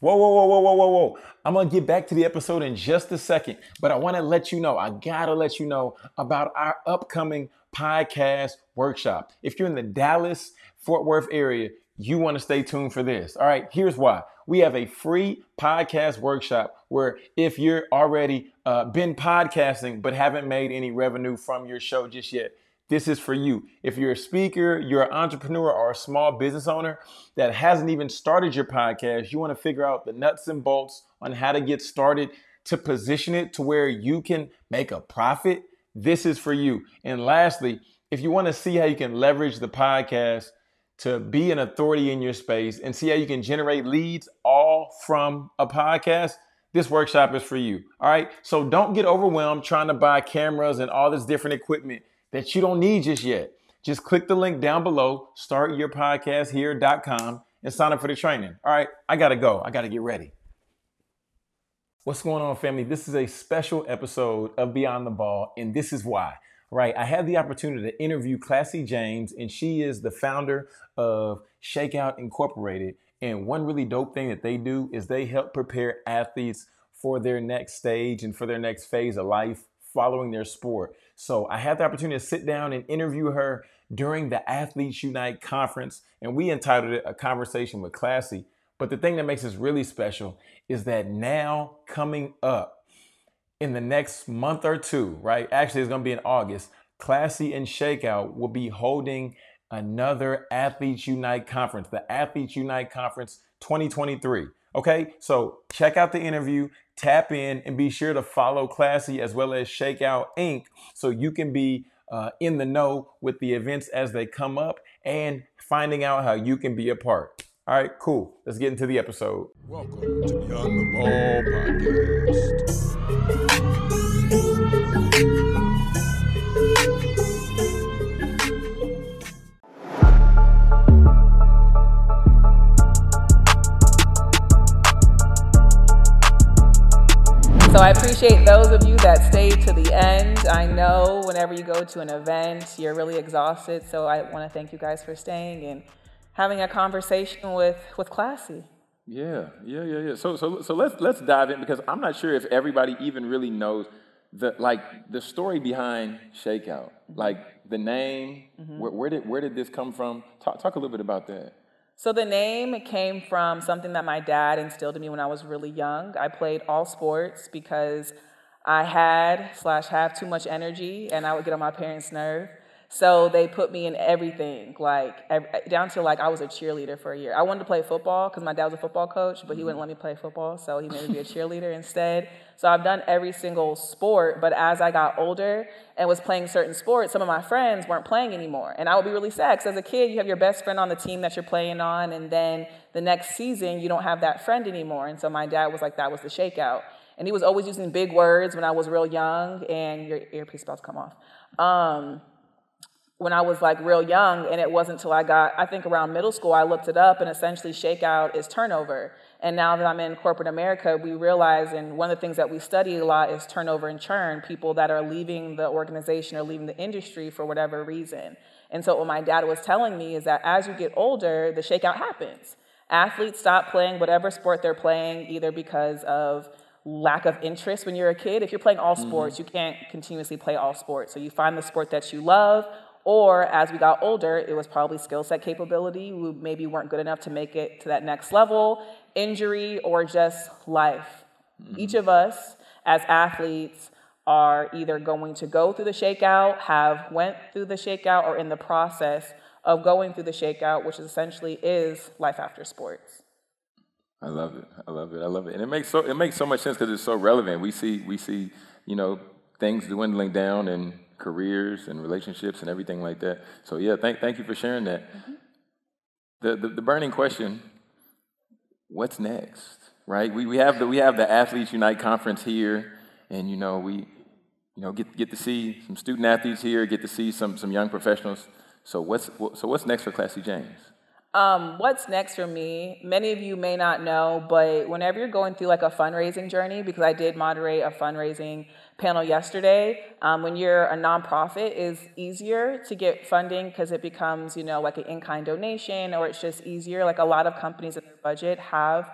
Whoa. I'm going to get back to the episode in just a second, but I want to let you know, I got to let you know about our upcoming podcast workshop. If you're in the Dallas, Fort Worth area, you want to stay tuned for this. All right, here's why. We have a free podcast workshop where if you're already been podcasting but haven't made any revenue from your show just yet, this is for you. If you're a speaker, you're an entrepreneur, or a small business owner that hasn't even started your podcast, you want to figure out the nuts and bolts on how to get started to position it to where you can make a profit, this is for you. And lastly, if you want to see how you can leverage the podcast to be an authority in your space and see how you can generate leads all from a podcast, this workshop is for you. All right, so don't get overwhelmed trying to buy cameras and all this different equipment that you don't need just yet. Just click the link down below, startyourpodcasthere.com, and sign up for the training. All right, I gotta go. I gotta get ready. What's going on, family? This is a special episode of Beyond the Ball, and this is why. Right, I had the opportunity to interview Classye James, and she is the founder of ShakeOut Incorporated. And one really dope thing that they do is they help prepare athletes for their next stage and for their next phase of life following their sport. So I had the opportunity to sit down and interview her during the Athletes Unite Conference, and we entitled it A Conversation with Classye. But the thing that makes this really special is that now coming up in the next month or two, right? Actually, it's gonna be in August, Classye and ShakeOut will be holding another Athletes Unite Conference, the Athletes Unite Conference 2023. Okay, so check out the interview, tap in, and be sure to follow Classye as well as ShakeOut Inc. so you can be in the know with the events as they come up and finding out how you can be a part. All right, cool. Let's get into the episode. Welcome to Beyond the Ball Podcast. So I appreciate those of you that stayed to the end. I know whenever you go to an event, you're really exhausted. So I want to thank you guys for staying and having a conversation with Classye. Yeah. So let's dive in, because I'm not sure if everybody even really knows the story behind ShakeOut, like the name. Mm-hmm. Where did this come from? Talk a little bit about that. So the name came from something that my dad instilled in me when I was really young. I played all sports because I had/have too much energy, and I would get on my parents' nerve. So they put me in everything, down to I was a cheerleader for a year. I wanted to play football because my dad was a football coach, but he wouldn't let me play football, so he made me be a cheerleader instead. So I've done every single sport, but as I got older and was playing certain sports, some of my friends weren't playing anymore. And I would be really sad, because as a kid, you have your best friend on the team that you're playing on, and then the next season, you don't have that friend anymore. And so my dad was like, that was the ShakeOut. And he was always using big words when I was real young, and your earpiece is about to come off. When I was real young, and it wasn't until I think around middle school, I looked it up, and essentially ShakeOut is turnover. And now that I'm in corporate America, we realize, and one of the things that we study a lot is turnover and churn, people that are leaving the organization or leaving the industry for whatever reason. And so what my dad was telling me is that as you get older, the ShakeOut happens. Athletes stop playing whatever sport they're playing, either because of lack of interest when you're a kid. If you're playing all sports, you can't continuously play all sports. So you find the sport that you love, or as we got older, it was probably skill set capability. We maybe weren't good enough to make it to that next level, injury, or just life. Mm-hmm. Each of us as athletes are either going to go through the ShakeOut, have went through the ShakeOut, or in the process of going through the ShakeOut, which essentially is life after sports. I love it. And it makes so much sense, because it's so relevant. We see, things dwindling down and careers and relationships and everything like that. So yeah, thank you for sharing that. Mm-hmm. The burning question, what's next, right? We have the Athletes Unite Conference here, and we get to see some student athletes here, get to see some young professionals. So what's next for Classye James? What's next for me? Many of you may not know, but whenever you're going through a fundraising journey, because I did moderate a fundraising panel yesterday, when you're a nonprofit, it's easier to get funding because it becomes, an in-kind donation, or it's just easier. A lot of companies in their budget have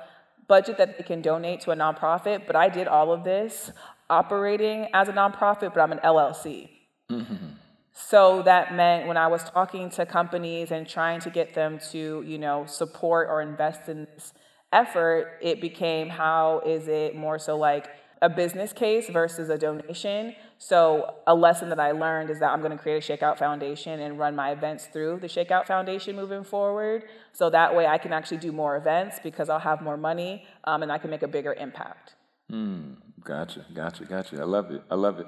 budget that they can donate to a nonprofit, but I did all of this operating as a nonprofit, but I'm an LLC. Mm-hmm. So that meant when I was talking to companies and trying to get them to, you know, support or invest in this effort, it became how is it more so like a business case versus a donation. So a lesson that I learned is that I'm going to create a ShakeOut Foundation and run my events through the ShakeOut Foundation moving forward. So that way I can actually do more events because I'll have more money and I can make a bigger impact. Gotcha. I love it.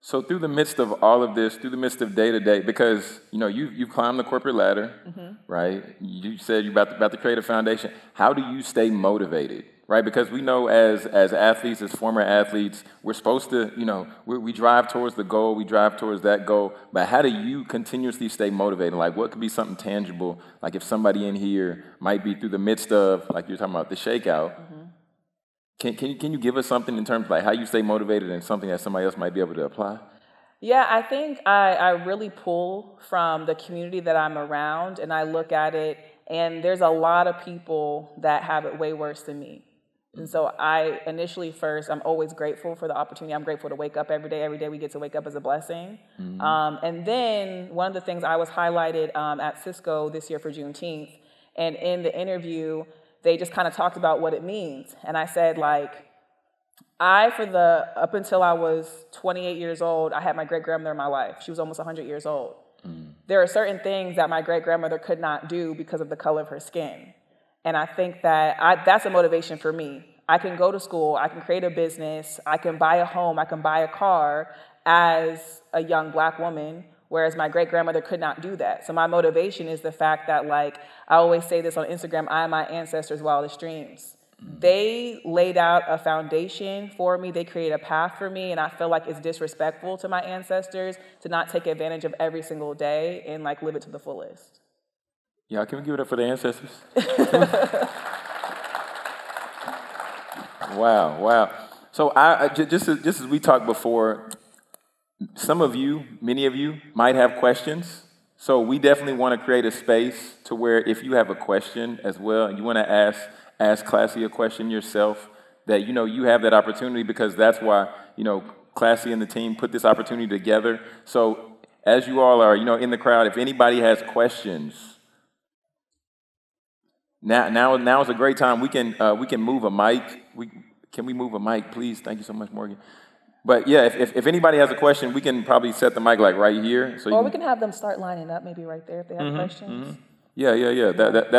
So through the midst of all of this, through the midst of day-to-day, because, you know, you've climbed the corporate ladder, mm-hmm. right? You said you're about to create a foundation. How do you stay motivated, right? Because we know as athletes, as former athletes, we're supposed to, you know, we drive towards the goal, we drive towards that goal, but how do you continuously stay motivated? Like, what could be something tangible? Like, if somebody in here might be through the midst of, like you're talking about, the shakeout, mm-hmm. Can you give us something in terms of like how you stay motivated and something that somebody else might be able to apply? Yeah, I think I really pull from the community that I'm around, and I look at it, and there's a lot of people that have it way worse than me. And so I initially first, I'm always grateful for the opportunity. I'm grateful to wake up every day. Every day we get to wake up is a blessing. Mm-hmm. And then one of the things I was highlighted at Cisco this year for Juneteenth, and in the interview, they just kind of talked about what it means. And I said, like, up until I was 28 years old, I had my great-grandmother in my life. She was almost 100 years old. Mm. There are certain things that my great-grandmother could not do because of the color of her skin. And I think that that's a motivation for me. I can go to school, I can create a business, I can buy a home, I can buy a car as a young black woman, whereas my great-grandmother could not do that. So my motivation is the fact that, like, I always say this on Instagram, I am my ancestors' wildest dreams. Mm-hmm. They laid out a foundation for me. They created a path for me, and I feel like it's disrespectful to my ancestors to not take advantage of every single day and, like, live it to the fullest. Yeah, can we give it up for the ancestors? Wow. So just as we talked before, some of you, many of you, might have questions. So we definitely want to create a space to where if you have a question as well, and you want to ask Classye a question yourself, that you know you have that opportunity, because that's why, you know, Classye and the team put this opportunity together. So as you all are, you know, in the crowd, if anybody has questions, now is a great time. We can move a mic. Can we move a mic, please? Thank you so much, Morgan. But yeah, if anybody has a question, we can probably set the mic like right here. So we can have them start lining up maybe right there if they have mm-hmm, questions. Mm-hmm. Yeah.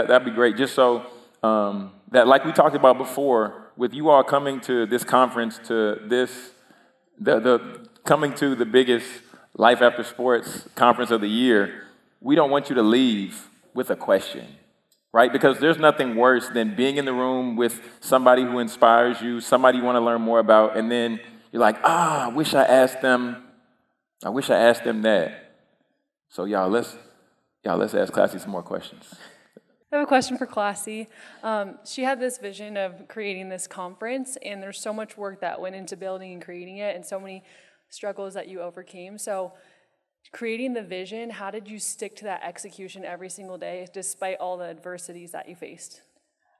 That'd be great. Just so that, like we talked about before, with you all coming to this conference, coming to the biggest Life After Sports conference of the year, we don't want you to leave with a question. Right? Because there's nothing worse than being in the room with somebody who inspires you, somebody you want to learn more about, and then you're like, I wish I asked them that. So let's ask Classye some more questions. I have a question for Classye. She had this vision of creating this conference, and there's so much work that went into building and creating it, and so many struggles that you overcame. So creating the vision, how did you stick to that execution every single day despite all the adversities that you faced?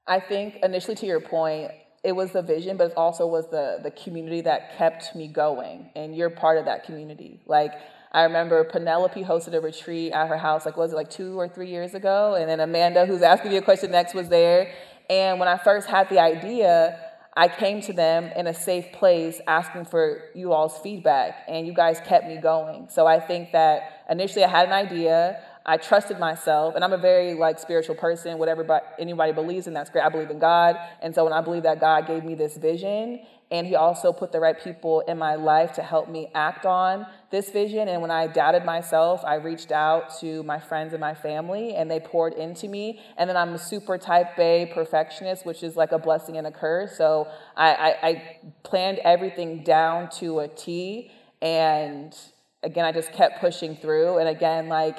I think initially, to your point, it was the vision, but it also was the community that kept me going. And you're part of that community. Like, I remember Penelope hosted a retreat at her house, like, was it like 2 or 3 years ago? And then Amanda, who's asking me a question next, was there. And when I first had the idea, I came to them in a safe place asking for you all's feedback, and you guys kept me going. So I think that initially I had an idea, I trusted myself, and I'm a very, like, spiritual person. Whatever anybody believes in, that's great. I believe in God, and so when I believe that God gave me this vision, and he also put the right people in my life to help me act on this vision, and when I doubted myself, I reached out to my friends and my family, and they poured into me. And then I'm a super type A perfectionist, which is like a blessing and a curse, so I planned everything down to a T, and again, I just kept pushing through, and again, like,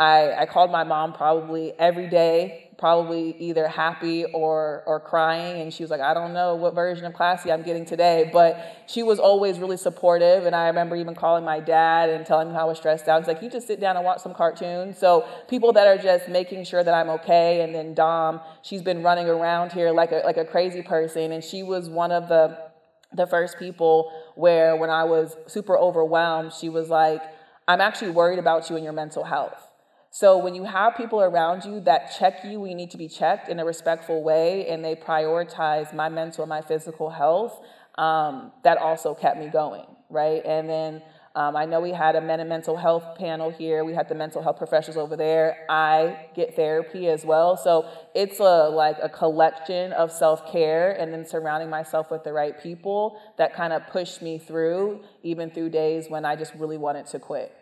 I called my mom probably every day, probably either happy or crying. And she was like, I don't know what version of Classye I'm getting today. But she was always really supportive. And I remember even calling my dad and telling him how I was stressed out. He's like, you just sit down and watch some cartoons. So people that are just making sure that I'm okay. And then Dom, she's been running around here like a crazy person. And she was one of the first people where when I was super overwhelmed, she was like, I'm actually worried about you and your mental health. So when you have people around you that check you, we need to be checked in a respectful way, and they prioritize my mental and my physical health. That also kept me going, right? And then I know we had a men and mental health panel here. We had the mental health professionals over there. I get therapy as well. So it's a collection of self-care and then surrounding myself with the right people that kind of pushed me through, even through days when I just really wanted to quit.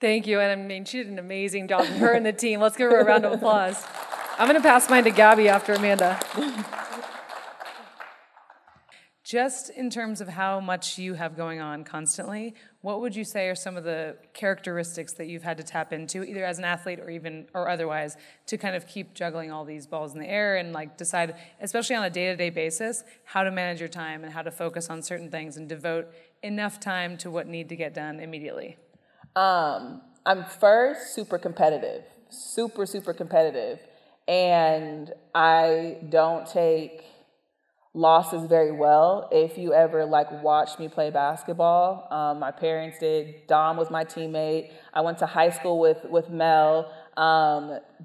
Thank you. And I mean, she did an amazing job, her and the team. Let's give her a round of applause. I'm going to pass mine to Gabby after Amanda. Just in terms of how much you have going on constantly, what would you say are some of the characteristics that you've had to tap into, either as an athlete or otherwise, to kind of keep juggling all these balls in the air and like decide, especially on a day-to-day basis, how to manage your time and how to focus on certain things and devote enough time to what need to get done immediately? I'm first super competitive, and I don't take losses very well. If you ever watched me play basketball, my parents did. Dom was my teammate. I went to high school with Mel.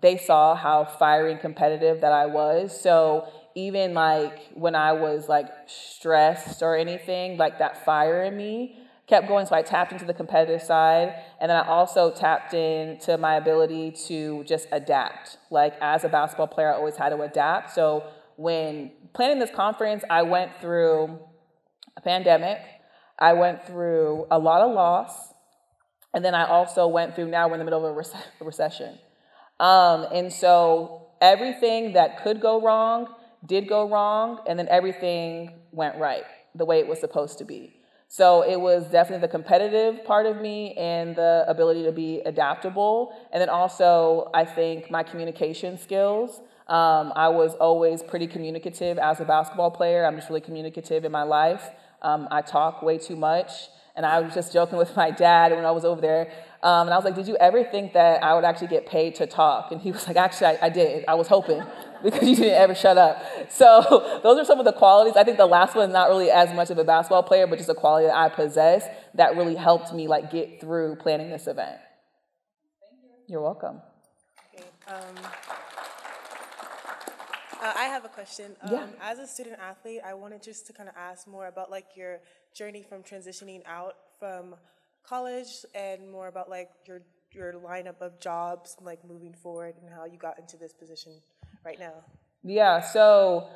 They saw how fiery and competitive that I was. So even when I was stressed or anything, that fire in me kept going. So I tapped into the competitive side, and then I also tapped into my ability to just adapt. As a basketball player, I always had to adapt. So when planning this conference, I went through a pandemic, I went through a lot of loss, and then I also went through, now we're in the middle of a recession. And so everything that could go wrong did go wrong, and then everything went right the way it was supposed to be. So it was definitely the competitive part of me and the ability to be adaptable. And then also, I think my communication skills. I was always pretty communicative as a basketball player. I'm just really communicative in my life. I talk way too much. And I was just joking with my dad when I was over there. And I was like, did you ever think that I would actually get paid to talk? And he was like, actually, I did. I was hoping, because you didn't ever shut up. So those are some of the qualities. I think the last one is not really as much of a basketball player, but just a quality that I possess that really helped me get through planning this event. Thank you. You're welcome. Okay. I have a question. Yeah. As a student athlete, I wanted just to kind of ask more about your journey from transitioning out from college and more about your lineup of jobs and moving forward and how you got into this position right now. Yeah, so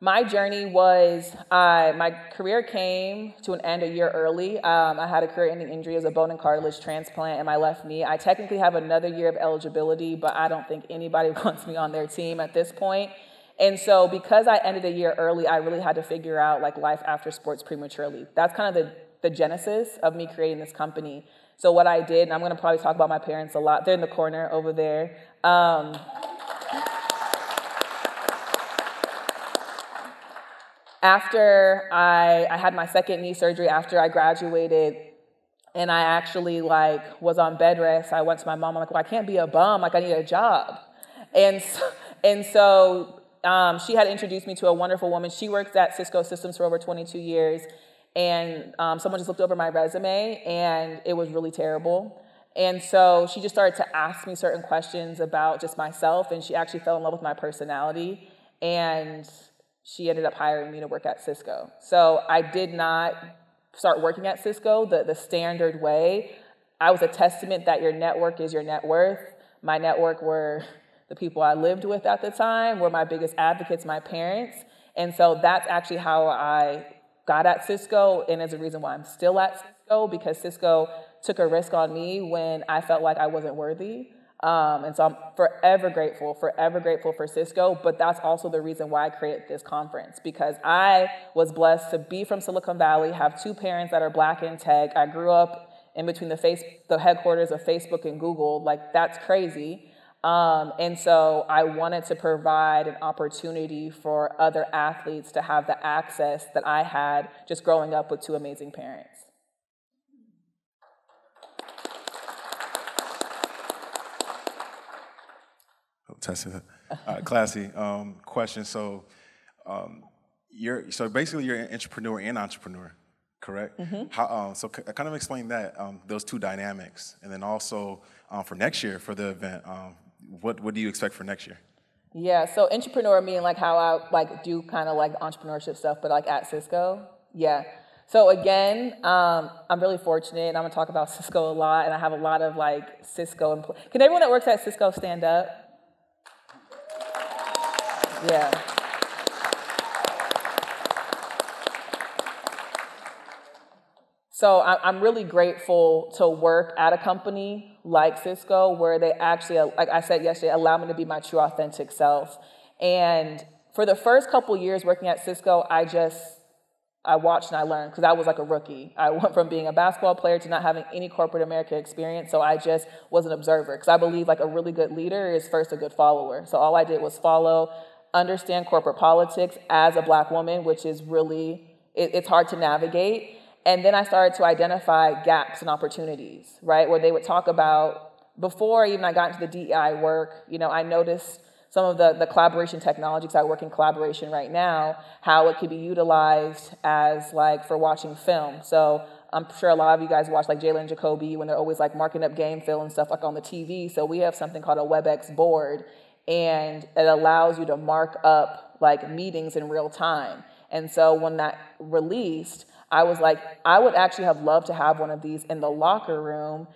my journey was my career came to an end a year early. I had a career-ending injury as a bone and cartilage transplant in my left knee. I technically have another year of eligibility, but I don't think anybody wants me on their team at this point. And so because I ended a year early, I really had to figure out life after sports prematurely. That's kind of the genesis of me creating this company. So what I did, and I'm going to probably talk about my parents a lot. They're in the corner over there. After I had my second knee surgery, after I graduated, and I actually was on bed rest, I went to my mom. I'm like, well, I can't be a bum. I need a job. And so she had introduced me to a wonderful woman. She worked at Cisco Systems for over 22 years, and someone just looked over my resume, and it was really terrible. And so she just started to ask me certain questions about just myself, and she actually fell in love with my personality, and she ended up hiring me to work at Cisco. So I did not start working at Cisco the standard way. I was a testament that your network is your net worth. My network were the people I lived with at the time, were my biggest advocates, my parents. And so that's actually how I got at Cisco, and is a reason why I'm still at Cisco, because Cisco took a risk on me when I felt like I wasn't worthy. And so I'm forever grateful for Cisco, but that's also the reason why I created this conference, because I was blessed to be from Silicon Valley, have two parents that are Black in tech. I grew up in between the headquarters of Facebook and Google. Like, that's crazy. And so I wanted to provide an opportunity for other athletes to have the access that I had just growing up with two amazing parents. Classye, question. So, basically you're an entrepreneur, correct? Mm-hmm. So kind of explain that, those two dynamics, and then also for next year for the event, what do you expect for next year? Yeah, so entrepreneur meaning like how I like do kind of like entrepreneurship stuff, but like at Cisco, yeah. So again, I'm really fortunate, and I'm gonna talk about Cisco a lot, and I have a lot of like Cisco employees. Can everyone that works at Cisco stand up? Yeah. So I'm really grateful to work at a company like Cisco where they actually, like I said yesterday, allow me to be my true authentic self. And for the first couple years working at Cisco, I watched and I learned, because I was like a rookie. I went from being a basketball player to not having any corporate America experience, so I just was an observer, because I believe like a really good leader is first a good follower. So all I did was follow, understand corporate politics as a Black woman, which is really, it's hard to navigate. And then I started to identify gaps and opportunities, right, where they would talk about, before even I got into the DEI work, you know, I noticed some of the collaboration technologies. I work in collaboration right now, how it could be utilized as like for watching film. So I'm sure a lot of you guys watch like Jalen Jacoby when they're always like marking up game film and stuff like on the TV. So we have something called a WebEx board, and it allows you to mark up like meetings in real time. And so when that released, I was like, I would actually have loved to have one of these in the locker room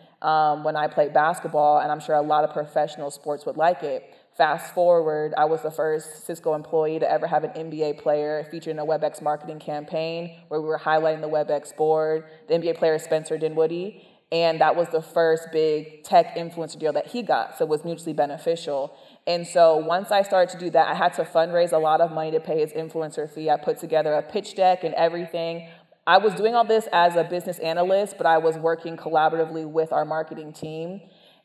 when I played basketball, and I'm sure a lot of professional sports would like it. Fast forward, I was the first Cisco employee to ever have an NBA player featured in a WebEx marketing campaign where we were highlighting the WebEx board. The NBA player is Spencer Dinwiddie, and that was the first big tech influencer deal that he got, so it was mutually beneficial. And so once I started to do that, I had to fundraise a lot of money to pay his influencer fee. I put together a pitch deck and everything. I was doing all this as a business analyst, but I was working collaboratively with our marketing team.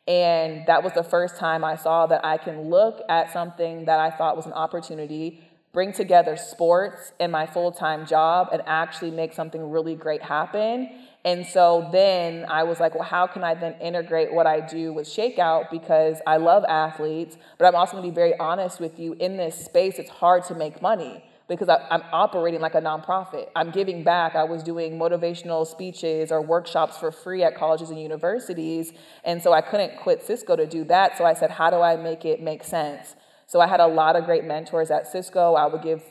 And that was the first time I saw that I can look at something that I thought was an opportunity, bring together sports and my full-time job, and actually make something really great happen. And so then I was like, well, how can I then integrate what I do with ShakeOut? Because I love athletes, but I'm also gonna be very honest with you, in this space, it's hard to make money, because I'm operating like a nonprofit. I'm giving back. I was doing motivational speeches or workshops for free at colleges and universities, and so I couldn't quit Cisco to do that, so I said, how do I make it make sense? So I had a lot of great mentors at Cisco. I would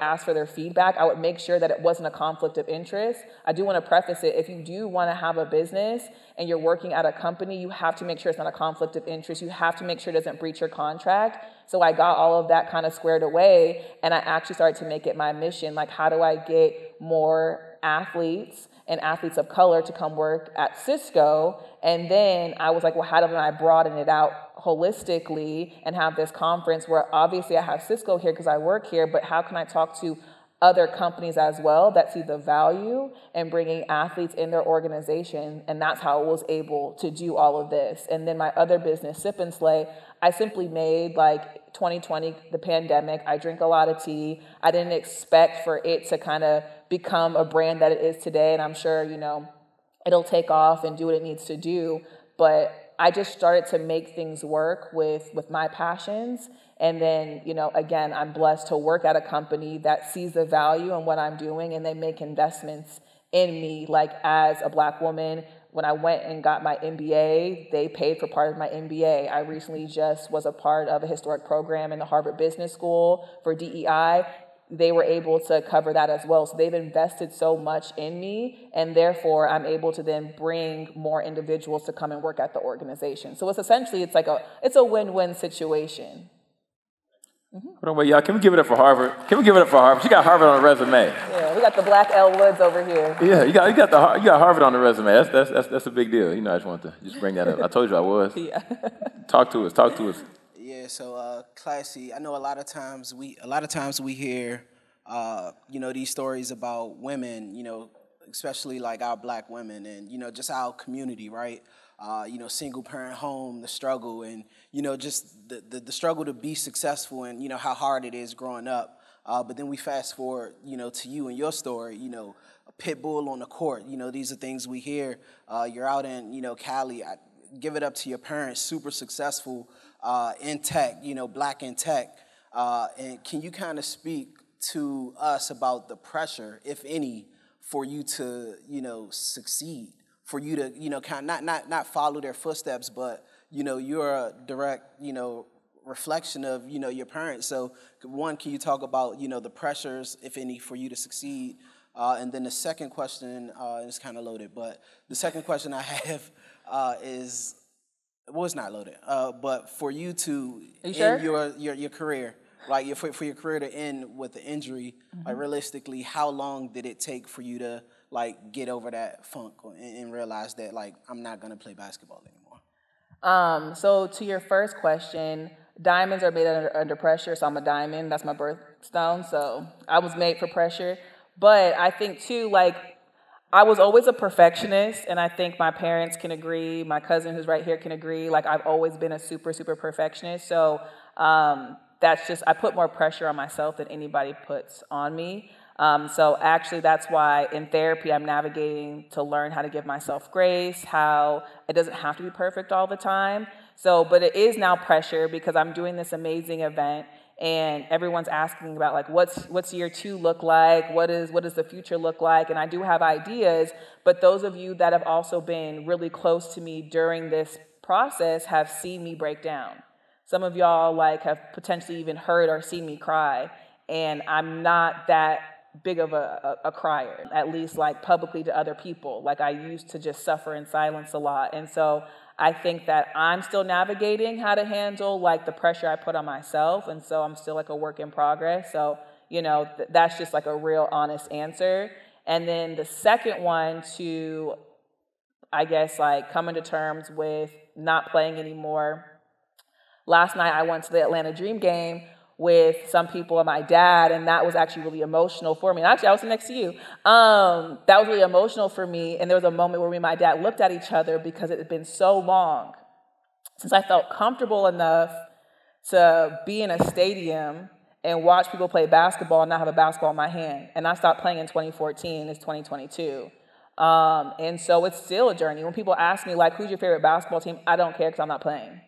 ask for their feedback. I would make sure that it wasn't a conflict of interest. I do want to preface it. If you do want to have a business and you're working at a company, you have to make sure it's not a conflict of interest. You have to make sure it doesn't breach your contract. So I got all of that kind of squared away, and I actually started to make it my mission. Like, how do I get more athletes and athletes of color to come work at Cisco? And then I was like, well, how do I broaden it out holistically and have this conference where obviously I have Cisco here because I work here, but how can I talk to other companies as well that see the value in bringing athletes in their organization? And that's how I was able to do all of this. And then my other business, Sip and Slay, I simply made, like, 2020, the pandemic, I drink a lot of tea. I didn't expect for it to kind of become a brand that it is today, and I'm sure, you know, it'll take off and do what it needs to do, but I just started to make things work with my passions. And then, you know, again, I'm blessed to work at a company that sees the value in what I'm doing, and they make investments in me, like as a Black woman. When I went and got my MBA, they paid for part of my MBA. I recently just was a part of a historic program in the Harvard Business School for DEI. They were able to cover that as well. So they've invested so much in me, and therefore I'm able to then bring more individuals to come and work at the organization. So it's a win-win situation. Mm-hmm. Hold on, wait, y'all, can we give it up for Harvard? Can we give it up for Harvard? She got Harvard on her resume. Yeah, we got the Black L. Woods over here. Yeah, you got Harvard on the resume. That's a big deal. You know, I just wanted to just bring that up. I told you I was. Yeah. Talk to us. Yeah, so Classye, I know a lot of times we hear, you know, these stories about women, you know, especially like our Black women and, you know, just our community, right? You know, single parent home, the struggle and, you know, just the struggle to be successful and, you know, how hard it is growing up. But then we fast forward, you know, to you and your story, you know, a pit bull on the court. You know, these are things we hear. You're out in, you know, Cali. I give it up to your parents, super successful in tech, you know, Black in tech. And can you kind of speak to us about the pressure, if any, for you to, you know, succeed, for you to, you know, kind of not follow their footsteps, but, you know, you're a direct, you know, reflection of, you know, your parents. So one, can you talk about, you know, the pressures, if any, for you to succeed? And then the second question is kind of loaded, but the second question I have is, well, it's not loaded, but for you to end your career, like for your career to end with the injury, mm-hmm. like realistically, how long did it take for you to like get over that funk and realize that like I'm not gonna play basketball anymore? So to your first question, diamonds are made under pressure, so I'm a diamond. That's my birthstone, so I was made for pressure. But I think, too, like, I was always a perfectionist, and I think my parents can agree, my cousin who's right here can agree. Like, I've always been a super, super perfectionist, so that's just, I put more pressure on myself than anybody puts on me. So actually, that's why in therapy, I'm navigating to learn how to give myself grace, how it doesn't have to be perfect all the time. So, but it is now pressure because I'm doing this amazing event and everyone's asking about like, what's year two look like? What does the future look like? And I do have ideas, but those of you that have also been really close to me during this process have seen me break down. Some of y'all like have potentially even heard or seen me cry, and I'm not that big of a crier, at least like publicly to other people. Like I used to just suffer in silence a lot. And so I think that I'm still navigating how to handle like the pressure I put on myself. And so I'm still like a work in progress. So, you know, that's just like a real honest answer. And then the second one to, I guess, like coming to terms with not playing anymore. Last night I went to the Atlanta Dream game with some people and my dad, and that was actually really emotional for me. And actually, I was next to you. That was really emotional for me, and there was a moment where me and my dad looked at each other because it had been so long since I felt comfortable enough to be in a stadium and watch people play basketball and not have a basketball in my hand. And I stopped playing in 2014, it's 2022. And so it's still a journey. When people ask me, like, who's your favorite basketball team? I don't care because I'm not playing.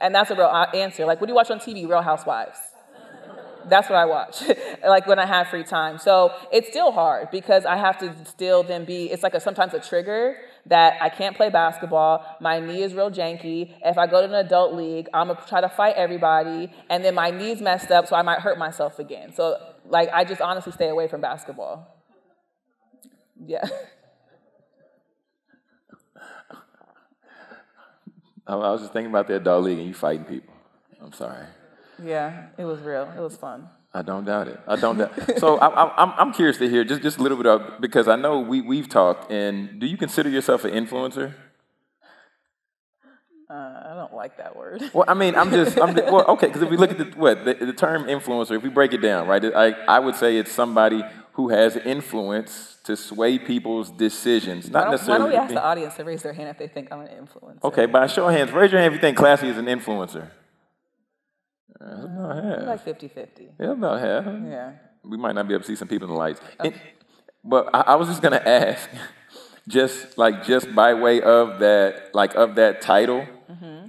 And that's a real answer. Like, what do you watch on TV? Real Housewives. That's what I watch, like when I have free time. So it's still hard because I have to still then be, it's like sometimes a trigger that I can't play basketball. My knee is real janky. If I go to an adult league, I'm going to try to fight everybody. And then my knee's messed up, so I might hurt myself again. So like, I just honestly stay away from basketball. Yeah. I was just thinking about that adult league and you fighting people. I'm sorry. Yeah, it was real. It was fun. I don't doubt it. So I'm curious to hear just a little bit of, because I know we've talked, and do you consider yourself an influencer? I don't like that word. Well, I mean, well, okay, because if we look at the term influencer, if we break it down, right, I would say it's somebody who has influence to sway people's decisions. Not necessarily. Why don't we ask the audience to raise their hand if they think I'm an influencer? Okay, by a show of hands, raise your hand if you think Classye is an influencer. That's about half. Like 50-50. Yeah, about half. Yeah. We might not be able to see some people in the lights. Okay. But I was just gonna ask, just by way of that, like of that title. Mm-hmm.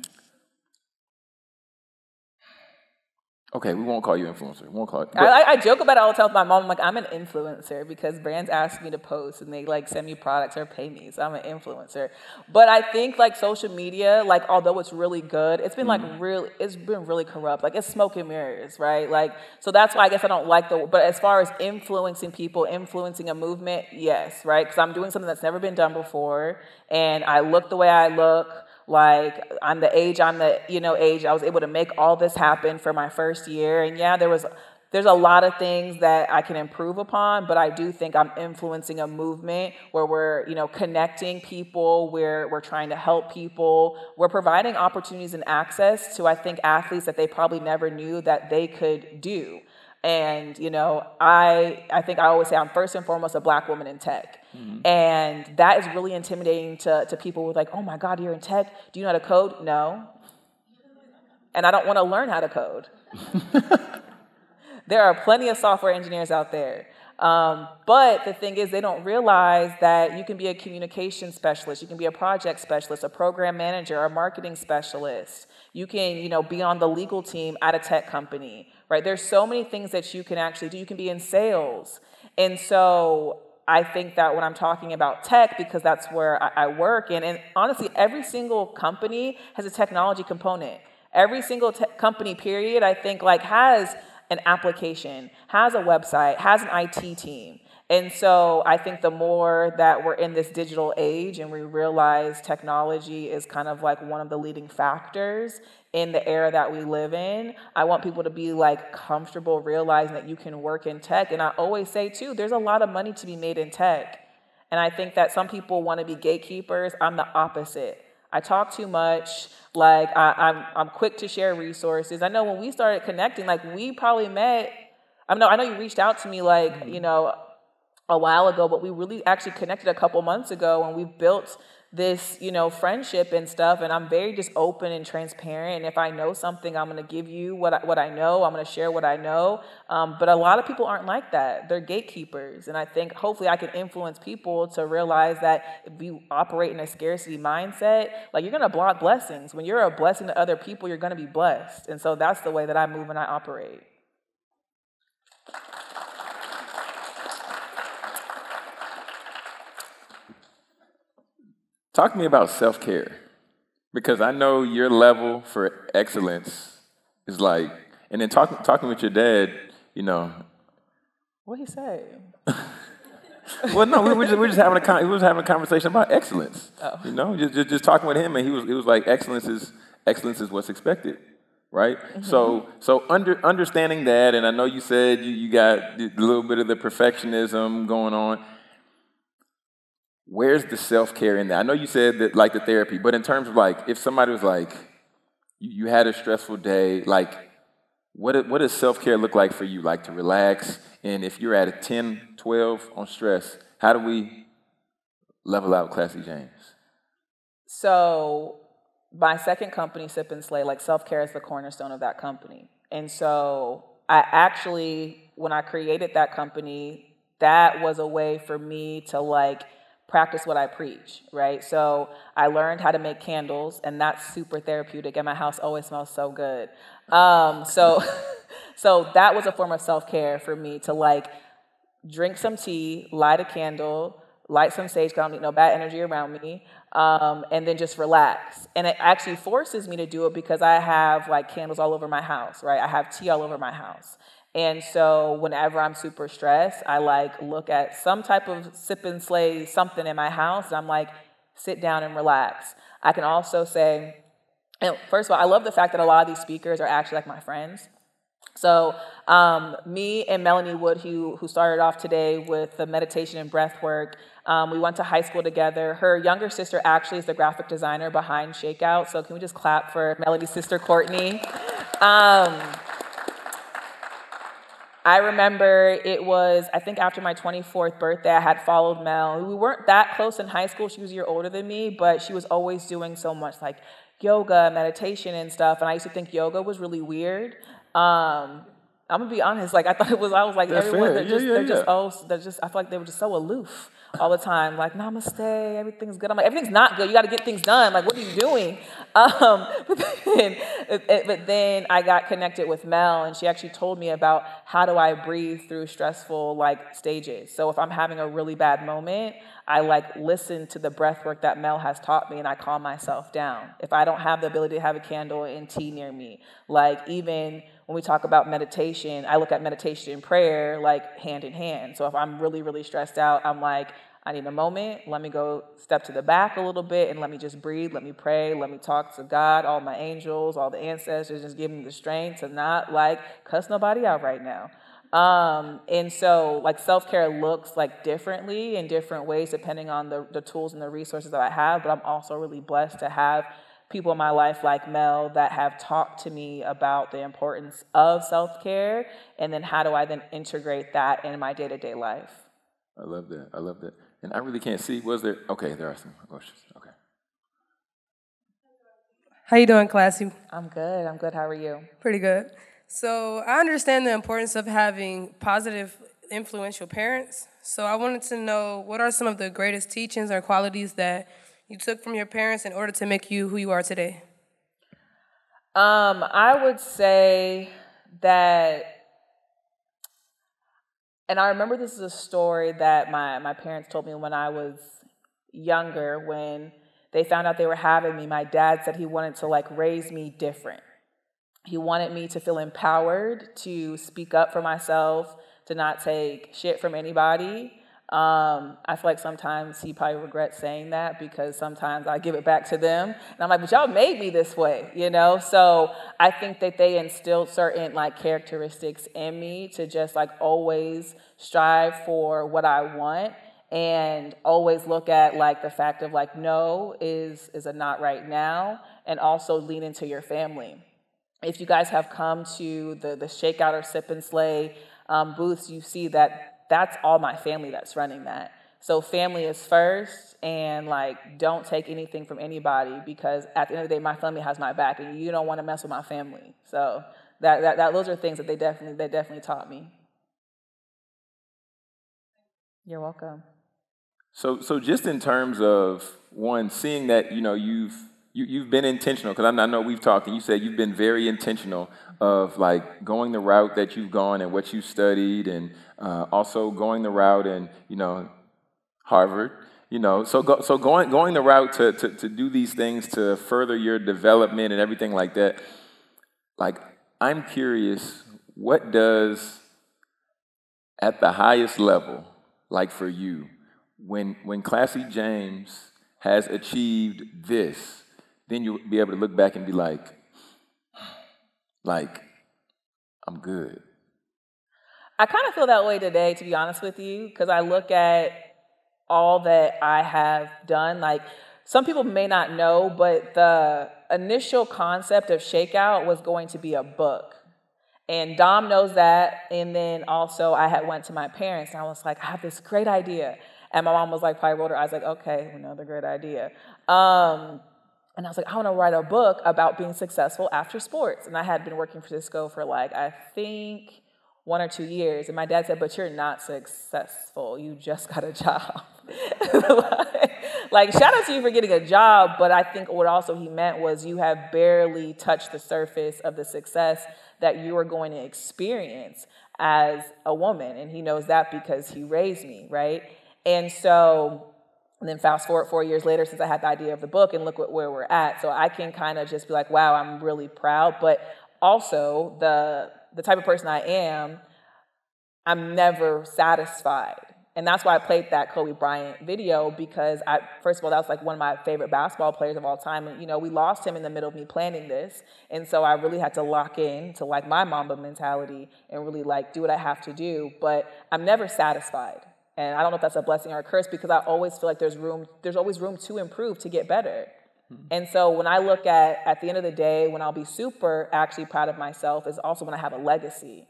Okay, we won't call you influencer. We won't call it. I joke about it all the time with my mom. I'm like, I'm an influencer because brands ask me to post and they like send me products or pay me, so I'm an influencer. But I think like social media, like although it's really good, it's been it's been really corrupt. Like it's smoke and mirrors, right? Like so that's why I guess I don't like but as far as influencing people, influencing a movement, yes, right? Because I'm doing something that's never been done before, and I look the way I look. Like, I'm the age I was able to make all this happen for my first year. And yeah, there's a lot of things that I can improve upon, but I do think I'm influencing a movement where we're, you know, connecting people, where we're trying to help people. We're providing opportunities and access to, I think, athletes that they probably never knew that they could do. And, you know, I think I always say I'm first and foremost a Black woman in tech. Mm-hmm. And that is really intimidating to people with like, oh my God, you're in tech. Do you know how to code? No. And I don't want to learn how to code. There are plenty of software engineers out there. But the thing is, they don't realize that you can be a communication specialist, you can be a project specialist, a program manager, a marketing specialist. You can, you know, be on the legal team at a tech company, right? There's so many things that you can actually do. You can be in sales. And so I think that when I'm talking about tech, because that's where I work in, and honestly, every single company has a technology component. Every single company, period, I think, like, has an application, has a website, has an IT team. And so I think the more that we're in this digital age and we realize technology is kind of like one of the leading factors in the era that we live in, I want people to be like comfortable realizing that you can work in tech. And I always say too, there's a lot of money to be made in tech. And I think that some people want to be gatekeepers. I'm the opposite. I talk too much. Like I'm quick to share resources. I know when we started connecting, like we probably met. I know you reached out to me like, you know, a while ago, but we really actually connected a couple months ago, and we built this, you know, friendship and stuff. And I'm very just open and transparent. And if I know something, I'm going to give you what I know. I'm going to share what I know. But a lot of people aren't like that. They're gatekeepers. And I think hopefully I can influence people to realize that if you operate in a scarcity mindset, like you're going to block blessings. When you're a blessing to other people, you're going to be blessed. And so that's the way that I move and I operate. Talk to me about self-care, because I know your level for excellence is like, and then talking with your dad, you know. What'd he say? Well, no, we were just having a conversation about excellence. Oh. You know, just talking with him, and it was like excellence is what's expected, right? Mm-hmm. So understanding that, and I know you said you got a little bit of the perfectionism going on. Where's the self-care in that? I know you said that, like, the therapy, but in terms of, like, if somebody was like, you had a stressful day, like, what does self-care look like for you? Like, to relax, and if you're at a 10, 12 on stress, how do we level out Classye James? So my second company, Sip and Slay, like, self-care is the cornerstone of that company. And so I actually, when I created that company, that was a way for me to, like, practice what I preach, right? So I learned how to make candles, and that's super therapeutic, and my house always smells so good. So that was a form of self-care for me to, like, drink some tea, light a candle, light some sage, because I don't need no bad energy around me, and then just relax. And it actually forces me to do it because I have, like, candles all over my house, right? I have tea all over my house. And so whenever I'm super stressed, I, like, look at some type of Sip and Slay something in my house, and I'm like, sit down and relax. I can also say, and first of all, I love the fact that a lot of these speakers are actually, like, my friends. So me and Melanie Wood, who started off today with the meditation and breath work, we went to high school together. Her younger sister actually is the graphic designer behind ShakeOut. So can we just clap for Melanie's sister, Courtney? I remember it was, I think, after my 24th birthday, I had followed Mel. We weren't that close in high school. She was a year older than me, but she was always doing so much, like, yoga, meditation, and stuff. And I used to think yoga was really weird. I'm going to be honest. Like, I thought it was, I was like, that's everyone, fair. I feel like they were just so aloof all the time. Like, namaste, everything's good. I'm like, everything's not good. You got to get things done. Like, what are you doing? But then I got connected with Mel, and she actually told me about how do I breathe through stressful, like, stages. So if I'm having a really bad moment, I, like, listen to the breath work that Mel has taught me, and I calm myself down. If I don't have the ability to have a candle and tea near me, like, even when we talk about meditation, I look at meditation and prayer, like, hand in hand. So if I'm really, really stressed out, I'm like, I need a moment. Let me go step to the back a little bit and let me just breathe. Let me pray. Let me talk to God, all my angels, all the ancestors. Just give me the strength to not, like, cuss nobody out right now. And so, like, self-care looks, like, differently in different ways depending on the tools and the resources that I have. But I'm also really blessed to have people in my life like Mel that have talked to me about the importance of self-care, and then how do I then integrate that in my day-to-day life. I love that. I love that. And I really can't see. Was there? Okay, there are some questions. Okay. How you doing, Classye? I'm good. I'm good. How are you? Pretty good. So I understand the importance of having positive, influential parents. So I wanted to know, what are some of the greatest teachings or qualities that you took from your parents in order to make you who you are today? I would say that, and I remember this is a story that my parents told me when I was younger, when they found out they were having me. My dad said he wanted to raise me different. He wanted me to feel empowered, to speak up for myself, to not take shit from anybody. I feel like sometimes he probably regrets saying that, because sometimes I give it back to them. And I'm like, but y'all made me this way, you know? So I think that they instilled certain characteristics in me to just always strive for what I want, and always look at the fact of no is a not right now, and also lean into your family. If you guys have come to the ShakeOut or Sip and Slay booths, you see that that's all my family that's running that. So family is first, and don't take anything from anybody, because at the end of the day, my family has my back, and you don't want to mess with my family. So that those are things that they definitely taught me. You're welcome. So just in terms of one, seeing that you've been intentional, because I know we've talked, and you said you've been very intentional of going the route that you've gone and what you studied, and also going the route and Harvard, so going the route to do these things to further your development and everything like that. I'm curious, what does at the highest level for you, when Classye James has achieved this, then you'll be able to look back and be like, I'm good. I kind of feel that way today, to be honest with you, because I look at all that I have done. Some people may not know, but the initial concept of ShakeOut was going to be a book. And Dom knows that. And then also I had went to my parents, and I was like, I have this great idea. And my mom was probably rolled her eyes okay, another great idea. And I was I want to write a book about being successful after sports. And I had been working for Cisco for I think 1 or 2 years. And my dad said, but you're not successful. You just got a job. Shout out to you for getting a job. But I think what also he meant was, you have barely touched the surface of the success that you are going to experience as a woman. And he knows that because he raised me, right? And so... And then fast forward 4 years later, since I had the idea of the book, and look where we're at. So I can kind of just be wow, I'm really proud. But also the type of person I am, I'm never satisfied. And that's why I played that Kobe Bryant video, because first of all, that was one of my favorite basketball players of all time. And, we lost him in the middle of me planning this. And so I really had to lock in to my Mamba mentality and really do what I have to do. But I'm never satisfied. And I don't know if that's a blessing or a curse, because I always feel there's always room to improve, to get better. Mm-hmm. And so when I look at the end of the day, when I'll be super actually proud of myself is also when I have a legacy,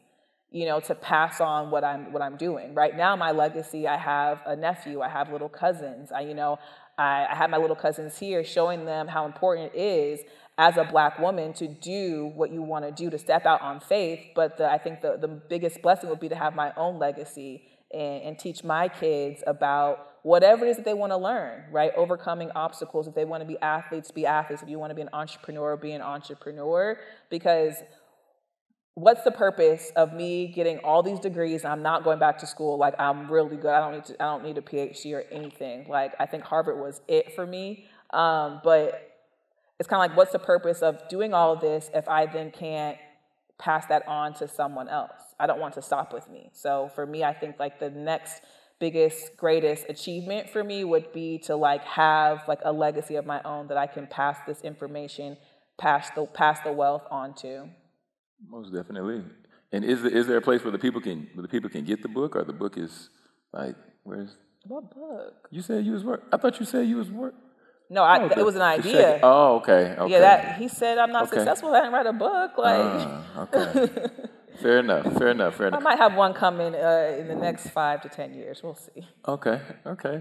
to pass on what I'm doing. Right now, my legacy, I have a nephew, I have little cousins. I have my little cousins here, showing them how important it is as a Black woman to do what you want to do, to step out on faith. But I think the biggest blessing would be to have my own legacy and teach my kids about whatever it is that they want to learn, right? Overcoming obstacles. If they want to be athletes, be athletes. If you want to be an entrepreneur, be an entrepreneur. Because what's the purpose of me getting all these degrees and I'm not going back to school? I'm really good. I don't need a PhD or anything. I think Harvard was it for me. But it's kind of what's the purpose of doing all of this if I then can't pass that on to someone else? I don't want to stop with me. So for me, I think the next biggest, greatest achievement for me would be to have a legacy of my own that I can pass this information, pass the wealth on to. Most definitely. And is there a place where the people can get the book, or the book is where's what book? You said you was work. I thought you said you was work. No, it was an idea. Oh, okay. Okay. Yeah, he said I'm not successful. I didn't write a book. Okay. Fair enough. I might have one coming in the next 5 to 10 years. We'll see. Okay.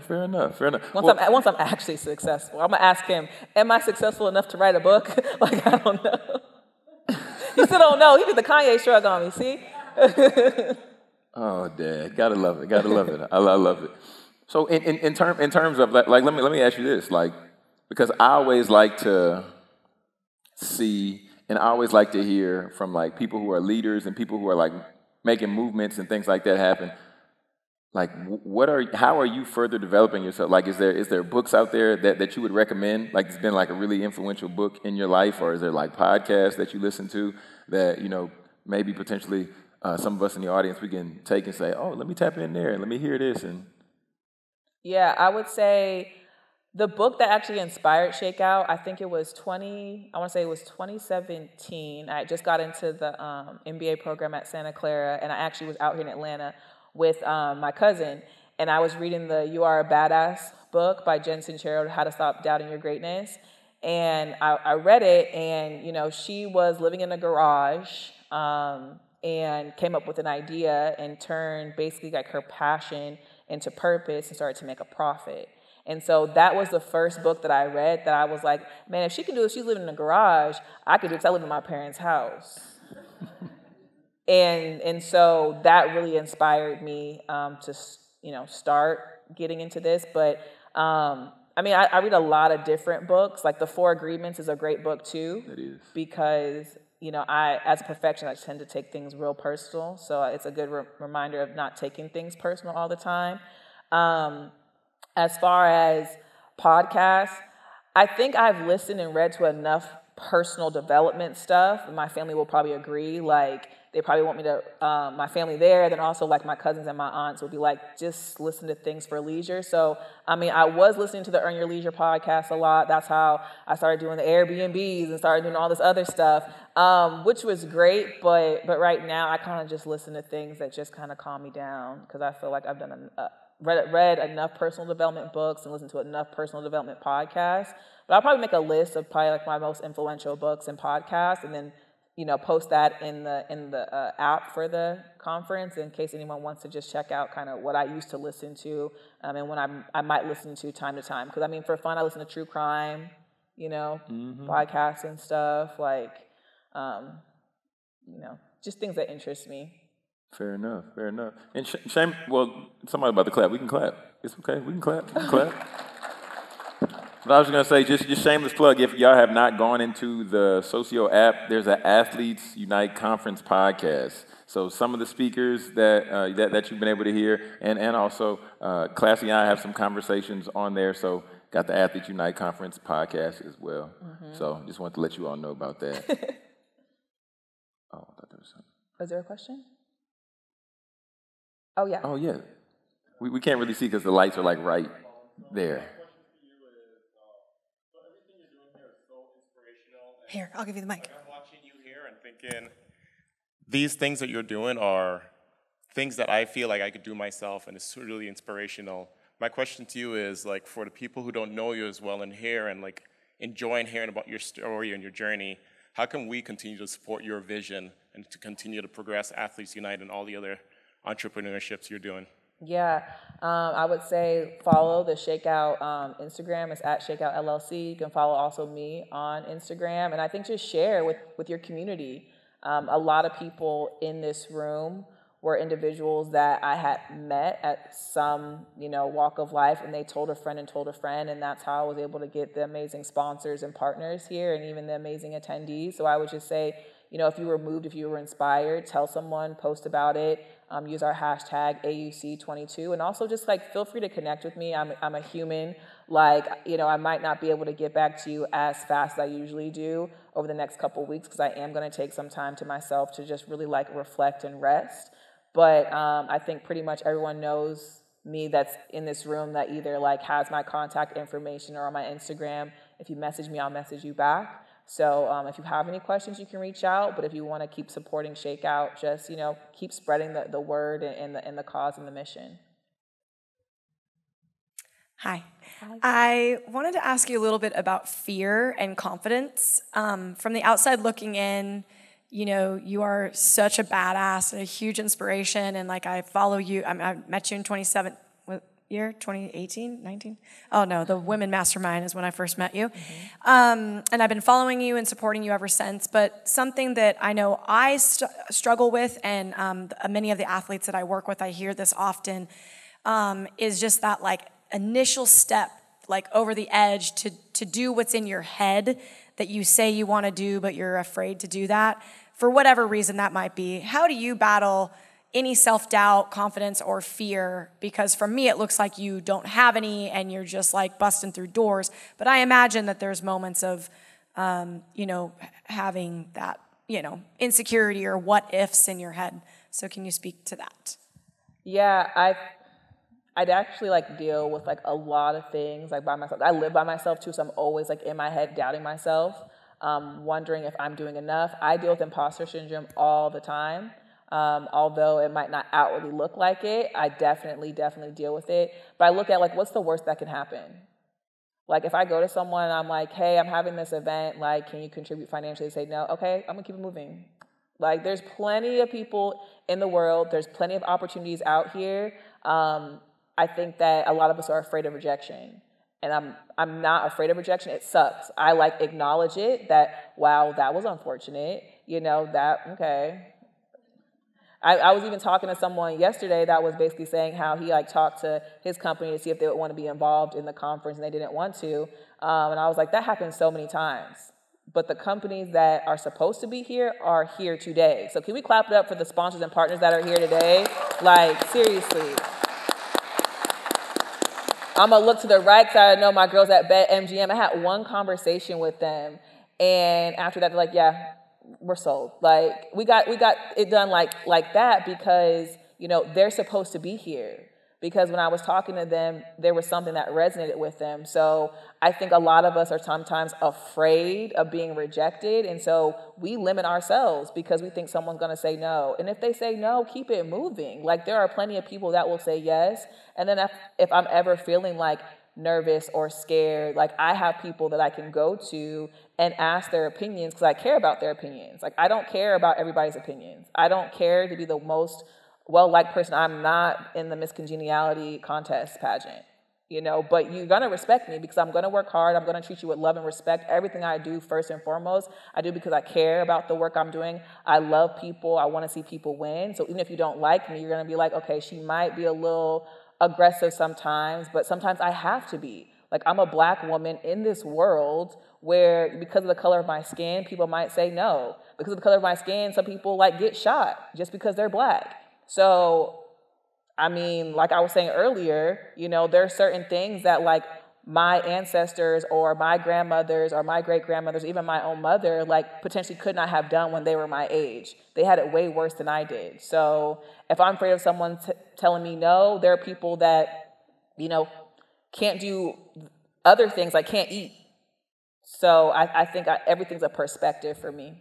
Fair enough. Once I'm actually successful, I'm gonna ask him, "Am I successful enough to write a book?" Like, I don't know. He still don't know. He did the Kanye shrug on me. See? Oh, Dad, gotta love it. I love it. So in terms of like let me ask you this, like, because I always like to see. And I always like to hear from, like, people who are leaders and people who are, like, making movements and things like that happen. Like, how are you further developing yourself? Like, is there books out there that you would recommend? Like, it's been, like, a really influential book in your life, or is there, like, podcasts that you listen to that, you know, maybe potentially some of us in the audience we can take and say, oh, let me tap in there and let me hear this. And yeah, I would say... the book that actually inspired ShakeOut, I think it was 2017. I just got into the MBA program at Santa Clara, and I actually was out here in Atlanta with my cousin, and I was reading the You Are a Badass book by Jen Sincero, How to Stop Doubting Your Greatness. And I read it, and, you know, she was living in a garage and came up with an idea and turned basically, like, her passion into purpose and started to make a profit. And so that was the first book that I read that I was like, man, if she can do it, she's living in a garage, I could do it because I live in my parents' house. And so that really inspired me to, you know, start getting into this. But, I mean, I read a lot of different books. Like The Four Agreements is a great book, too. It is. Because, you know, I, as a perfectionist, I tend to take things real personal. So it's a good reminder of not taking things personal all the time. As far as podcasts, I think I've listened and read to enough personal development stuff. My family will probably agree. Like, they probably want me to, my family there, then also, like, my cousins and my aunts will be like, just listen to things for leisure. So, I mean, I was listening to the Earn Your Leisure podcast a lot. That's how I started doing the Airbnbs and started doing all this other stuff, which was great. But right now, I kind of just listen to things that just kind of calm me down, because I feel like I've done read enough personal development books and listened to enough personal development podcasts. But I'll probably make a list of probably, like, my most influential books and podcasts, and then, you know, post that in the app for the conference in case anyone wants to just check out kind of what I used to listen to and what I might listen to time. Because, I mean, for fun, I listen to true crime, you know, podcasts and stuff, like, you know, just things that interest me. Fair enough. And shame, well, somebody about to clap. We can clap. It's okay. We can clap. But I was going to say, just shameless plug, if y'all have not gone into the Socio app, there's an Athletes Unite Conference podcast. So some of the speakers that you've been able to hear, and also Classye and I have some conversations on there, so got the Athletes Unite Conference podcast as well. Mm-hmm. So just wanted to let you all know about that. Oh, I thought there was something. Was there a question? Oh, yeah. We can't really see because the lights are, like, right there. Here, I'll give you the mic. I'm watching you here and thinking, these things that you're doing are things that I feel like I could do myself, and it's really inspirational. My question to you is, like, for the people who don't know you as well and hear and, like, enjoying hearing about your story and your journey, how can we continue to support your vision and to continue to progress Athletes Unite and all the other entrepreneurships you're doing? Yeah, I would say follow the ShakeOut Instagram. It's at ShakeOut LLC. You can follow also me on Instagram. And I think just share with your community. A lot of people in this room were individuals that I had met at some, you know, walk of life, and they told a friend, and that's how I was able to get the amazing sponsors and partners here, and even the amazing attendees. So I would just say, you know, if you were moved, if you were inspired, tell someone, post about it. Use our hashtag AUC22, and also just, like, feel free to connect with me. I'm a human. Like, you know, I might not be able to get back to you as fast as I usually do over the next couple of weeks, because I am going to take some time to myself to just really, like, reflect and rest. But I think pretty much everyone knows me that's in this room that either, like, has my contact information or on my Instagram. If you message me, I'll message you back. So if you have any questions, you can reach out. But if you want to keep supporting ShakeOut, just, you know, keep spreading the word and the cause and the mission. Hi. I wanted to ask you a little bit about fear and confidence. From the outside looking in, you know, you are such a badass and a huge inspiration. And like, I follow you. I met you in 27th year, 2018, 19? Oh no, the Women Mastermind is when I first met you. Mm-hmm. And I've been following you and supporting you ever since. But something that I know I struggle with, and many of the athletes that I work with, I hear this often, is just that like initial step, like over the edge to do what's in your head that you say you want to do, but you're afraid to do that for whatever reason that might be. How do you battle any self-doubt, confidence, or fear? Because for me, it looks like you don't have any and you're just like busting through doors. But I imagine that there's moments of, you know, having that, you know, insecurity or what ifs in your head. So can you speak to that? Yeah, I'd actually like deal with like a lot of things like by myself. I live by myself too, so I'm always like in my head doubting myself, wondering if I'm doing enough. I deal with imposter syndrome all the time. Although it might not outwardly look like it, I definitely deal with it. But I look at like, what's the worst that can happen? Like if I go to someone and I'm like, hey, I'm having this event, like, can you contribute financially? They say no, okay, I'm gonna keep it moving. Like there's plenty of people in the world, there's plenty of opportunities out here. I think that a lot of us are afraid of rejection, and I'm not afraid of rejection. It sucks. I like acknowledge it, that, wow, that was unfortunate. You know, that, okay. I was even talking to someone yesterday that was basically saying how he like talked to his company to see if they would want to be involved in the conference, and they didn't want to. And I was like, that happens so many times. But the companies that are supposed to be here are here today. So can we clap it up for the sponsors and partners that are here today? Like, seriously. I'm going to look to the right because I know my girls at BetMGM. I had one conversation with them, and after that, they're like, yeah, we're sold. Like, we got it done like that because, you know, they're supposed to be here. Because when I was talking to them, there was something that resonated with them. So I think a lot of us are sometimes afraid of being rejected. And so we limit ourselves because we think someone's going to say no. And if they say no, keep it moving. Like there are plenty of people that will say yes. And then if I'm ever feeling like nervous or scared, like I have people that I can go to and ask their opinions because I care about their opinions. Like I don't care about everybody's opinions. I don't care to be the most well-liked person. I'm not in the Miss Congeniality contest pageant, you know, but you're going to respect me because I'm going to work hard. I'm going to treat you with love and respect. Everything I do, first and foremost, I do because I care about the work I'm doing. I love people. I want to see people win. So even if you don't like me, you're going to be like, okay, she might be a little aggressive sometimes, but sometimes I have to be. Like I'm a Black woman in this world where because of the color of my skin, people might say no. Because of the color of my skin, some people like get shot just because they're Black. So, I mean, like I was saying earlier, you know, there are certain things that like my ancestors or my grandmothers or my great-grandmothers, even my own mother, like potentially could not have done when they were my age. They had it way worse than I did. So if I'm afraid of someone telling me no, there are people that, you know, can't do other things, like can't eat. So I think everything's a perspective for me.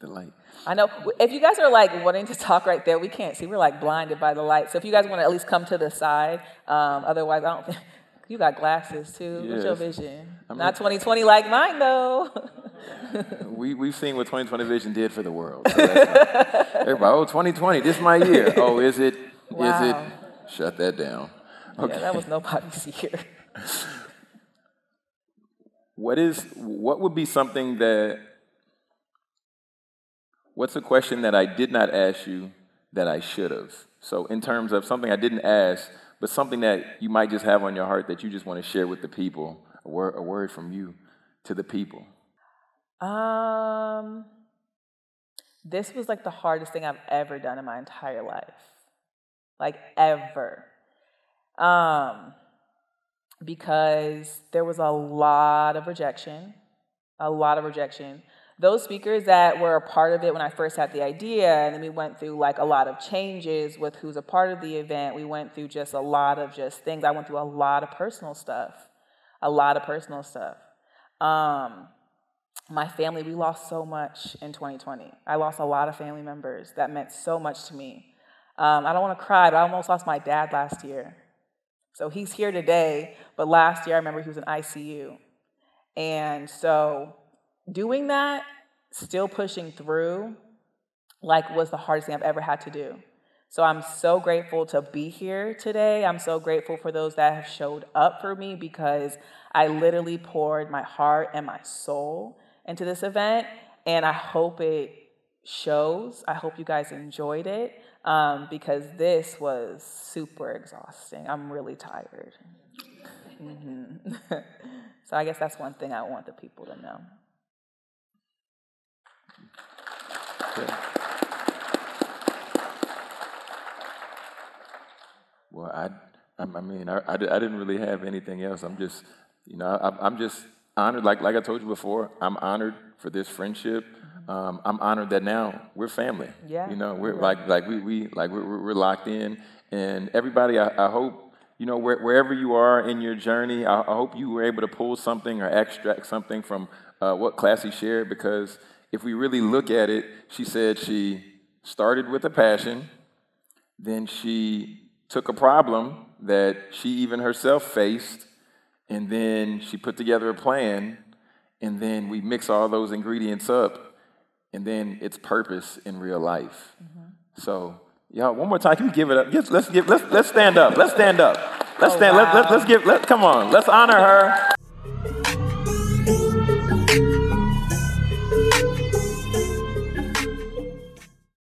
The light. I know. If you guys are like wanting to talk right there, we can't see. We're like blinded by the light. So if you guys want to at least come to the side, otherwise I don't think you got glasses too. Yes. What's your vision? I mean, not 20/20 like mine though. We've seen what 20/20 vision did for the world. So everybody, oh, 20/20, this is my year. Oh, is it? Wow. Is it? Shut that down. Okay. Yeah, that was nobody's year. What would be something that? What's a question that I did not ask you that I should have? So in terms of something I didn't ask, but something that you might just have on your heart that you just want to share with the people, a word from you to the people. This was like the hardest thing I've ever done in my entire life. Like ever. Because there was a lot of rejection. Those speakers that were a part of it when I first had the idea, and then we went through like a lot of changes with who's a part of the event. We went through just a lot of just things. I went through a lot of personal stuff. my family, we lost so much in 2020. I lost a lot of family members that meant so much to me. I don't want to cry, but I almost lost my dad last year. So he's here today, but last year I remember he was in ICU. And so doing that, still pushing through, like, was the hardest thing I've ever had to do. So I'm so grateful to be here today. I'm so grateful for those that have showed up for me, because I literally poured my heart and my soul into this event, and I hope it shows. I hope you guys enjoyed it, because this was super exhausting. I'm really tired. So I guess that's one thing I want the people to know. Good. Well, I mean, I didn't really have anything else. I'm just, you know, I'm just honored. Like I told you before, I'm honored for this friendship. I'm honored that now we're family. Yeah. You know, we're we're locked in, and everybody. I hope, you know, wherever you are in your journey, I hope you were able to pull something or extract something from what Classye shared, because if we really look at it, she said she started with a passion, then she took a problem that she even herself faced, and then she put together a plan, and then we mix all those ingredients up, and then it's purpose in real life. Mm-hmm. So, y'all, one more time, can you give it up? Yes, let's stand up. Let's stand up. Let's stand. Oh, wow. Let's give. Come on. Let's honor her.